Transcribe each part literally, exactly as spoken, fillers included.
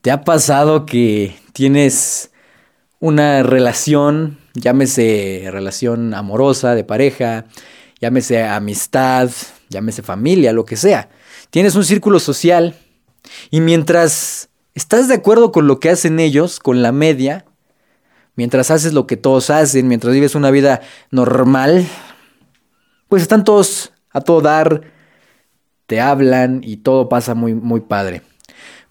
¿Te ha pasado que tienes una relación, llámese relación amorosa, de pareja, llámese amistad, llámese familia, lo que sea? Tienes un círculo social y mientras estás de acuerdo con lo que hacen ellos, con la media, mientras haces lo que todos hacen, mientras vives una vida normal, pues están todos a todo dar, te hablan y todo pasa muy, muy padre.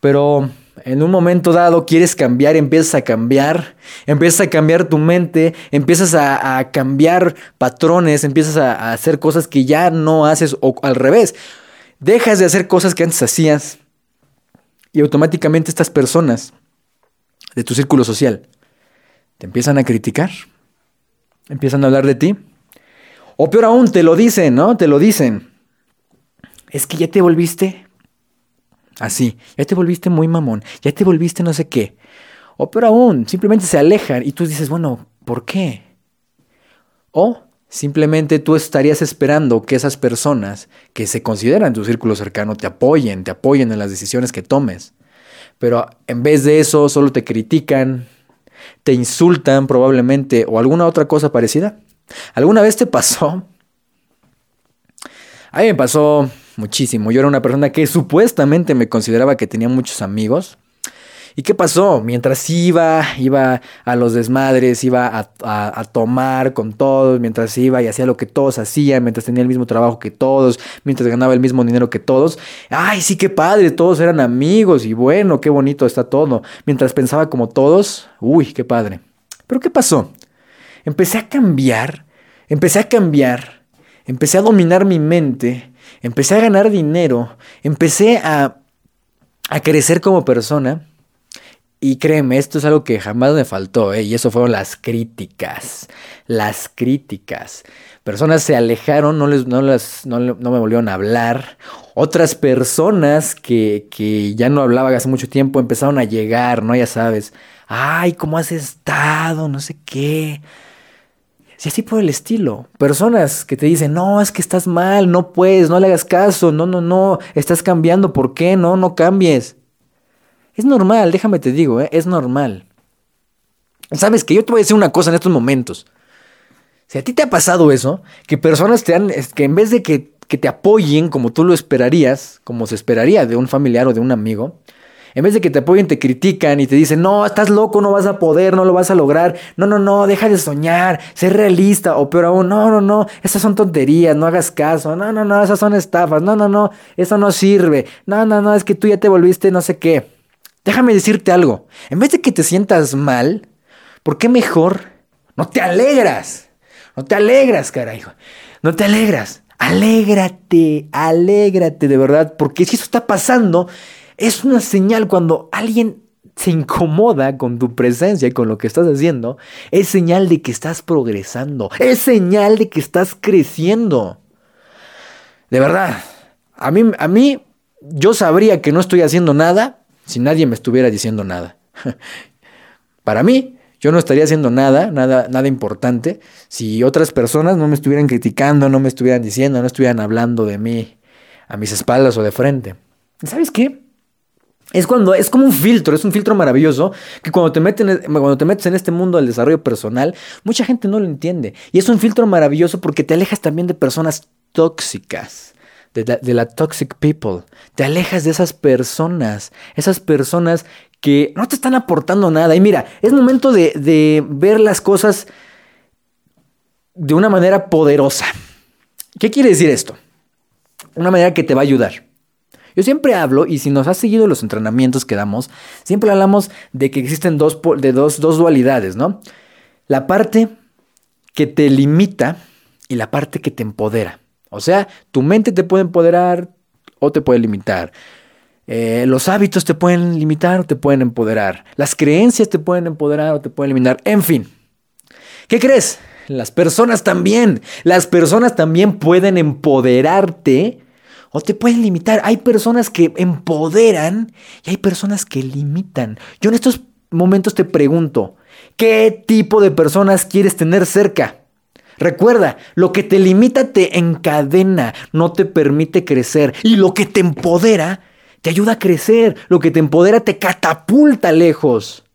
Pero en un momento dado quieres cambiar, empiezas a cambiar, empiezas a cambiar tu mente, empiezas a, a cambiar patrones, empiezas a, a hacer cosas que ya no haces o al revés. Dejas de hacer cosas que antes hacías y automáticamente estas personas de tu círculo social te empiezan a criticar, empiezan a hablar de ti. O peor aún, te lo dicen, ¿no? Te lo dicen. Es que ya te volviste así, ya te volviste muy mamón, ya te volviste no sé qué. O peor aún, simplemente se alejan y tú dices, bueno, ¿por qué? O simplemente tú estarías esperando que esas personas que se consideran tu círculo cercano te apoyen, te apoyen en las decisiones que tomes. Pero en vez de eso, solo te critican, te insultan probablemente o alguna otra cosa parecida. ¿Alguna vez te pasó? A mí me pasó muchísimo. Yo era una persona que supuestamente me consideraba que tenía muchos amigos. ¿Y qué pasó? Mientras iba, iba a los desmadres, iba a, a, a tomar con todos, mientras iba y hacía lo que todos hacían, mientras tenía el mismo trabajo que todos, mientras ganaba el mismo dinero que todos. ¡Ay, sí, qué padre! Todos eran amigos y bueno, qué bonito está todo. Mientras pensaba como todos, ¡uy, qué padre! ¿Pero qué pasó? Empecé a cambiar, empecé a cambiar, empecé a dominar mi mente, empecé a ganar dinero, empecé a, a crecer como persona. Y créeme, esto es algo que jamás me faltó, ¿eh? Y eso fueron las críticas, las críticas. Personas se alejaron, no, les, no, las, no, no me volvieron a hablar. Otras personas que, que ya no hablaba hace mucho tiempo empezaron a llegar, ¿no? Ya sabes, ay, ¿cómo has estado? No sé qué. Sí, así por el estilo. Personas que te dicen, no, es que estás mal, no puedes, no le hagas caso, no, no, no, estás cambiando, ¿por qué? No, no cambies. Es normal, déjame te digo, ¿eh? Es normal. ¿Sabes qué? Yo te voy a decir una cosa en estos momentos. Si a ti te ha pasado eso, que personas te han, que en vez de que, que te apoyen como tú lo esperarías, como se esperaría de un familiar o de un amigo, en vez de que te apoyen, te critican y te dicen, no, estás loco, no vas a poder, no lo vas a lograr. No, no, no, deja de soñar, sé realista. O peor aún, no, no, no, esas son tonterías, no hagas caso. No, no, no, esas son estafas. No, no, no, eso no sirve. No, no, no, es que tú ya te volviste no sé qué. Déjame decirte algo. En vez de que te sientas mal, ¿por qué mejor no te alegras? No te alegras, carajo. No te alegras. Alégrate, alégrate de verdad. Porque si eso está pasando, es una señal cuando alguien se incomoda con tu presencia y con lo que estás haciendo. Es señal de que estás progresando. Es señal de que estás creciendo. De verdad. A mí, a mí yo sabría que no estoy haciendo nada si nadie me estuviera diciendo nada. Para mí, yo no estaría haciendo nada, nada, nada importante, si otras personas no me estuvieran criticando, no me estuvieran diciendo, no estuvieran hablando de mí a mis espaldas o de frente. ¿Y sabes qué? Es cuando, es como un filtro, es un filtro maravilloso que cuando te meten, cuando te metes en este mundo del desarrollo personal, mucha gente no lo entiende. Y es un filtro maravilloso porque te alejas también de personas tóxicas, de la, de la toxic people. Te alejas de esas personas, esas personas que no te están aportando nada. Y mira, es momento de, de ver las cosas de una manera poderosa. ¿Qué quiere decir esto? Una manera que te va a ayudar. Yo siempre hablo, y si nos has seguido los entrenamientos que damos, siempre hablamos de que existen dos, de dos, dos dualidades, ¿no? La parte que te limita y la parte que te empodera. O sea, tu mente te puede empoderar o te puede limitar. Eh, los hábitos te pueden limitar o te pueden empoderar. Las creencias te pueden empoderar o te pueden limitar. En fin. ¿Qué crees? Las personas también. Las personas también pueden empoderarte o te pueden limitar. Hay personas que empoderan y hay personas que limitan. Yo en estos momentos te pregunto, ¿qué tipo de personas quieres tener cerca? Recuerda, lo que te limita te encadena, no te permite crecer. Y lo que te empodera te ayuda a crecer, lo que te empodera te catapulta lejos.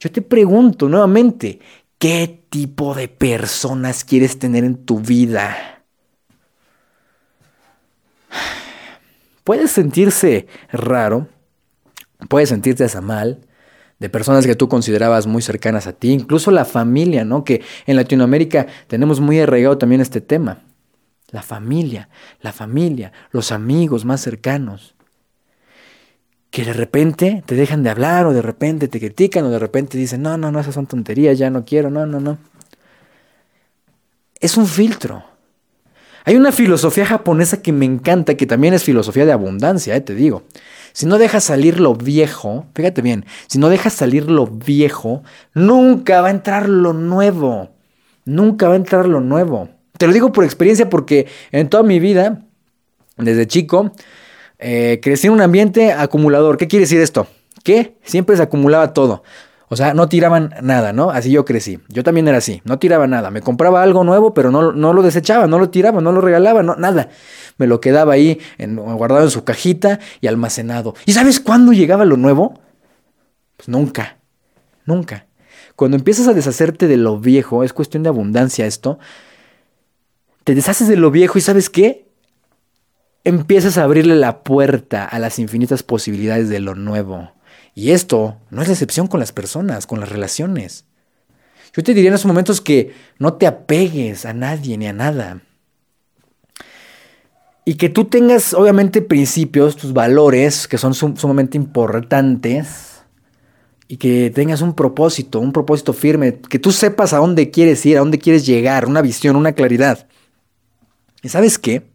Yo te pregunto nuevamente, ¿qué tipo de personas quieres tener en tu vida? Puedes sentirse raro, puedes sentirte hasta mal, de personas que tú considerabas muy cercanas a ti, incluso la familia, ¿no? Que en Latinoamérica tenemos muy arraigado también este tema. La familia, la familia, los amigos más cercanos, que de repente te dejan de hablar o de repente te critican o de repente dicen, no, no, no, esas son tonterías, ya no quiero, no, no, no. Es un filtro. Hay una filosofía japonesa que me encanta, que también es filosofía de abundancia, eh, te digo. Si no dejas salir lo viejo, fíjate bien, si no dejas salir lo viejo, nunca va a entrar lo nuevo. Nunca va a entrar lo nuevo. Te lo digo por experiencia porque en toda mi vida, desde chico, eh, crecí en un ambiente acumulador. ¿Qué quiere decir esto? Que siempre se acumulaba todo. O sea, no tiraban nada, ¿no? Así yo crecí. Yo también era así. No tiraba nada. Me compraba algo nuevo, pero no, no lo desechaba, no lo tiraba, no lo regalaba, no, nada. Me lo quedaba ahí en, guardado en su cajita y almacenado. ¿Y sabes cuándo llegaba lo nuevo? Pues nunca, nunca. Cuando empiezas a deshacerte de lo viejo, es cuestión de abundancia esto, te deshaces de lo viejo y ¿sabes qué? Empiezas a abrirle la puerta a las infinitas posibilidades de lo nuevo. Y esto no es la excepción con las personas, con las relaciones. Yo te diría en esos momentos que no te apegues a nadie ni a nada. Y que tú tengas, obviamente, principios, tus valores, que son sum- sumamente importantes. Y que tengas un propósito, un propósito firme. Que tú sepas a dónde quieres ir, a dónde quieres llegar, una visión, una claridad. ¿Y sabes qué?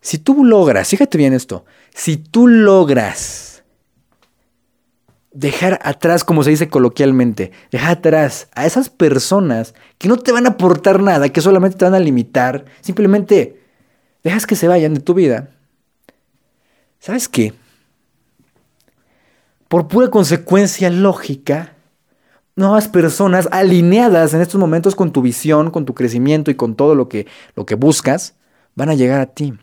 Si tú logras, fíjate bien esto, si tú logras dejar atrás, como se dice coloquialmente, dejar atrás a esas personas que no te van a aportar nada, que solamente te van a limitar, simplemente dejas que se vayan de tu vida. ¿Sabes qué? Por pura consecuencia lógica, nuevas personas alineadas en estos momentos con tu visión, con tu crecimiento y con todo lo que, lo que buscas, van a llegar a ti.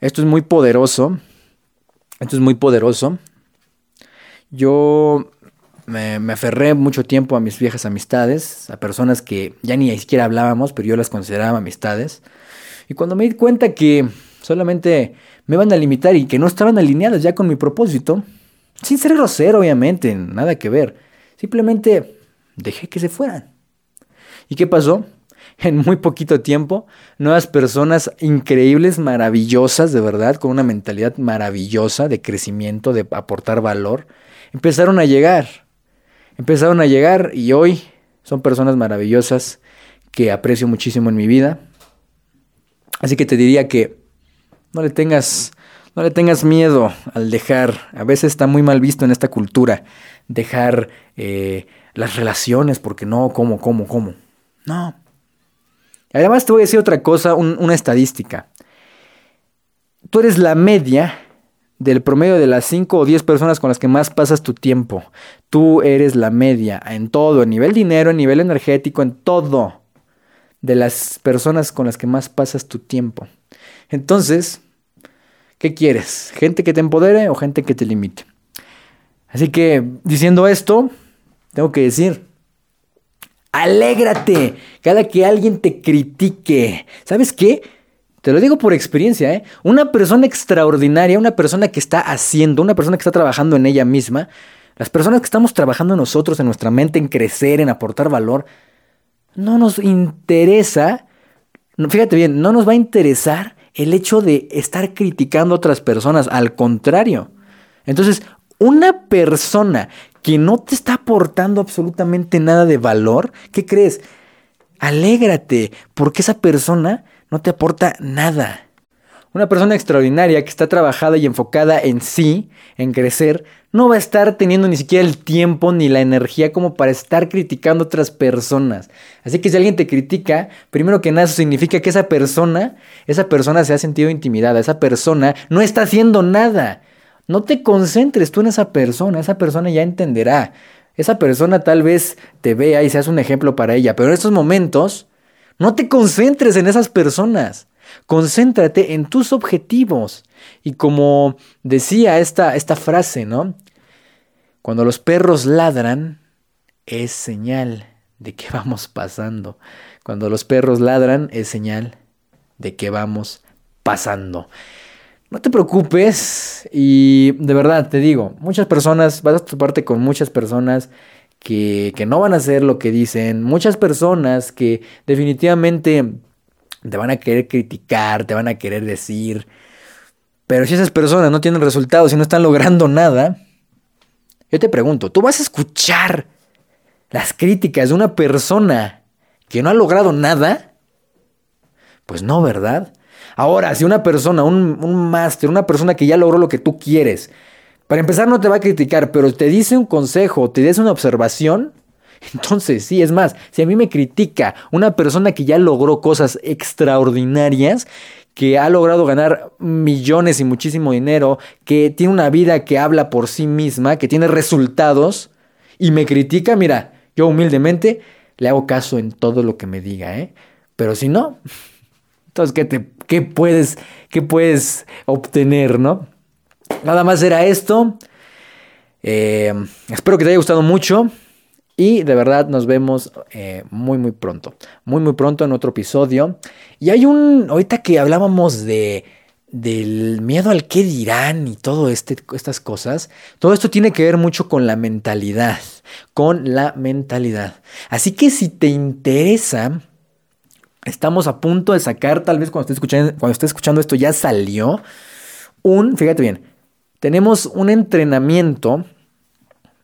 Esto es muy poderoso. Esto es muy poderoso. Yo me, me aferré mucho tiempo a mis viejas amistades, a personas que ya ni siquiera hablábamos, pero yo las consideraba amistades. Y cuando me di cuenta que solamente me iban a limitar y que no estaban alineadas ya con mi propósito, sin ser grosero obviamente, nada que ver, simplemente dejé que se fueran. ¿Y qué pasó? En muy poquito tiempo, nuevas personas increíbles, maravillosas, de verdad, con una mentalidad maravillosa de crecimiento, de aportar valor, empezaron a llegar, empezaron a llegar y hoy son personas maravillosas que aprecio muchísimo en mi vida. Así que te diría que no le tengas, no le tengas miedo al dejar, a veces está muy mal visto en esta cultura, dejar eh, las relaciones porque no, ¿cómo, cómo, cómo? No. Además te voy a decir otra cosa, un, una estadística. Tú eres la media del promedio de las cinco o diez personas con las que más pasas tu tiempo. Tú eres la media en todo, en nivel dinero, en nivel energético, en todo. De las personas con las que más pasas tu tiempo. Entonces, ¿qué quieres? ¿Gente que te empodere o gente que te limite? Así que, diciendo esto, tengo que decir, alégrate cada que alguien te critique. ¿Sabes qué? Te lo digo por experiencia, ¿eh? Una persona extraordinaria, una persona que está haciendo, una persona que está trabajando en ella misma, las personas que estamos trabajando en nosotros, en nuestra mente, en crecer, en aportar valor, no nos interesa, fíjate bien, no nos va a interesar el hecho de estar criticando a otras personas, al contrario. Entonces, una persona que no te está aportando absolutamente nada de valor, ¿qué crees? Alégrate, porque esa persona no te aporta nada. Una persona extraordinaria que está trabajada y enfocada en sí, en crecer, no va a estar teniendo ni siquiera el tiempo ni la energía como para estar criticando a otras personas. Así que si alguien te critica, primero que nada eso significa que esa persona, esa persona se ha sentido intimidada, esa persona no está haciendo nada. No te concentres tú en esa persona, esa persona ya entenderá. Esa persona tal vez te vea y seas un ejemplo para ella, pero en estos momentos no te concentres en esas personas. Concéntrate en tus objetivos. Y como decía esta, esta frase, ¿no? Cuando los perros ladran, es señal de que vamos pasando. Cuando los perros ladran, es señal de que vamos pasando. No te preocupes, y de verdad te digo, muchas personas, vas a toparte con muchas personas que, que no van a hacer lo que dicen, muchas personas que definitivamente te van a querer criticar, te van a querer decir, pero si esas personas no tienen resultados y no están logrando nada, yo te pregunto, ¿tú vas a escuchar las críticas de una persona que no ha logrado nada? Pues no, ¿verdad? Ahora, si una persona, un, un máster, una persona que ya logró lo que tú quieres, para empezar no te va a criticar, pero te dice un consejo, te dice una observación, entonces sí, es más, si a mí me critica una persona que ya logró cosas extraordinarias, que ha logrado ganar millones y muchísimo dinero, que tiene una vida que habla por sí misma, que tiene resultados, y me critica, mira, yo humildemente le hago caso en todo lo que me diga, ¿eh? Pero si no... Entonces, ¿qué, te, qué, puedes, ¿qué puedes obtener, no? Nada más era esto. Eh, espero que te haya gustado mucho. Y de verdad nos vemos eh, muy, muy pronto. Muy, muy pronto en otro episodio. Y hay un... Ahorita que hablábamos de del miedo al qué dirán y todo este, estas cosas. Todo esto tiene que ver mucho con la mentalidad. Con la mentalidad. Así que si te interesa... Estamos a punto de sacar, tal vez cuando esté escuchando, cuando esté escuchando esto ya salió, un, fíjate bien, tenemos un entrenamiento,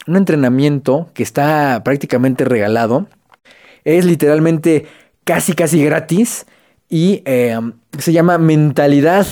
un entrenamiento que está prácticamente regalado, es literalmente casi casi gratis y eh, se llama Mentalidad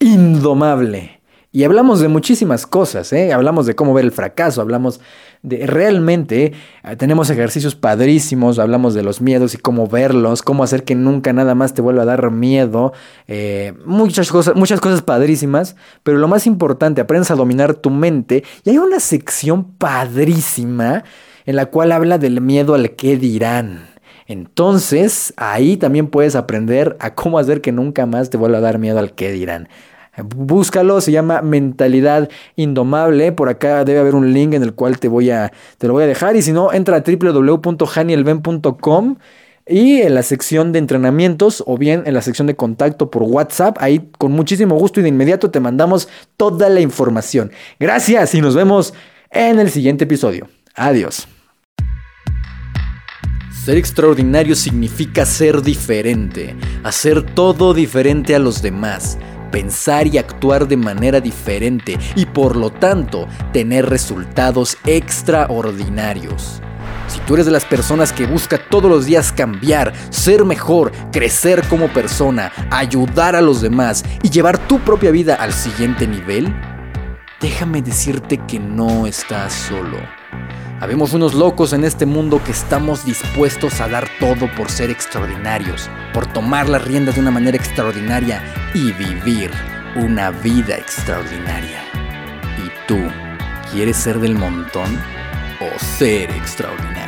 Indomable. Y hablamos de muchísimas cosas, ¿eh? Hablamos de cómo ver el fracaso, hablamos de realmente, ¿eh? Tenemos ejercicios padrísimos, hablamos de los miedos y cómo verlos, cómo hacer que nunca nada más te vuelva a dar miedo, eh, muchas cosas, muchas cosas padrísimas, pero lo más importante, aprendes a dominar tu mente y hay una sección padrísima en la cual habla del miedo al qué dirán. Entonces, ahí también puedes aprender a cómo hacer que nunca más te vuelva a dar miedo al qué dirán. Búscalo, se llama Mentalidad Indomable, por acá debe haber un link en el cual te voy a te lo voy a dejar y si no, entra a doble u doble u doble u punto hanielven punto com y en la sección de entrenamientos o bien en la sección de contacto por WhatsApp, ahí con muchísimo gusto y de inmediato te mandamos toda la información. Gracias y nos vemos en el siguiente episodio. Adiós. Ser extraordinario significa ser diferente, hacer todo diferente a los demás. Pensar y actuar de manera diferente y por lo tanto tener resultados extraordinarios. Si tú eres de las personas que busca todos los días cambiar, ser mejor, crecer como persona, ayudar a los demás y llevar tu propia vida al siguiente nivel, déjame decirte que no estás solo. Habemos unos locos en este mundo que estamos dispuestos a dar todo por ser extraordinarios, por tomar las riendas de una manera extraordinaria y vivir una vida extraordinaria. ¿Y tú quieres ser del montón o ser extraordinario?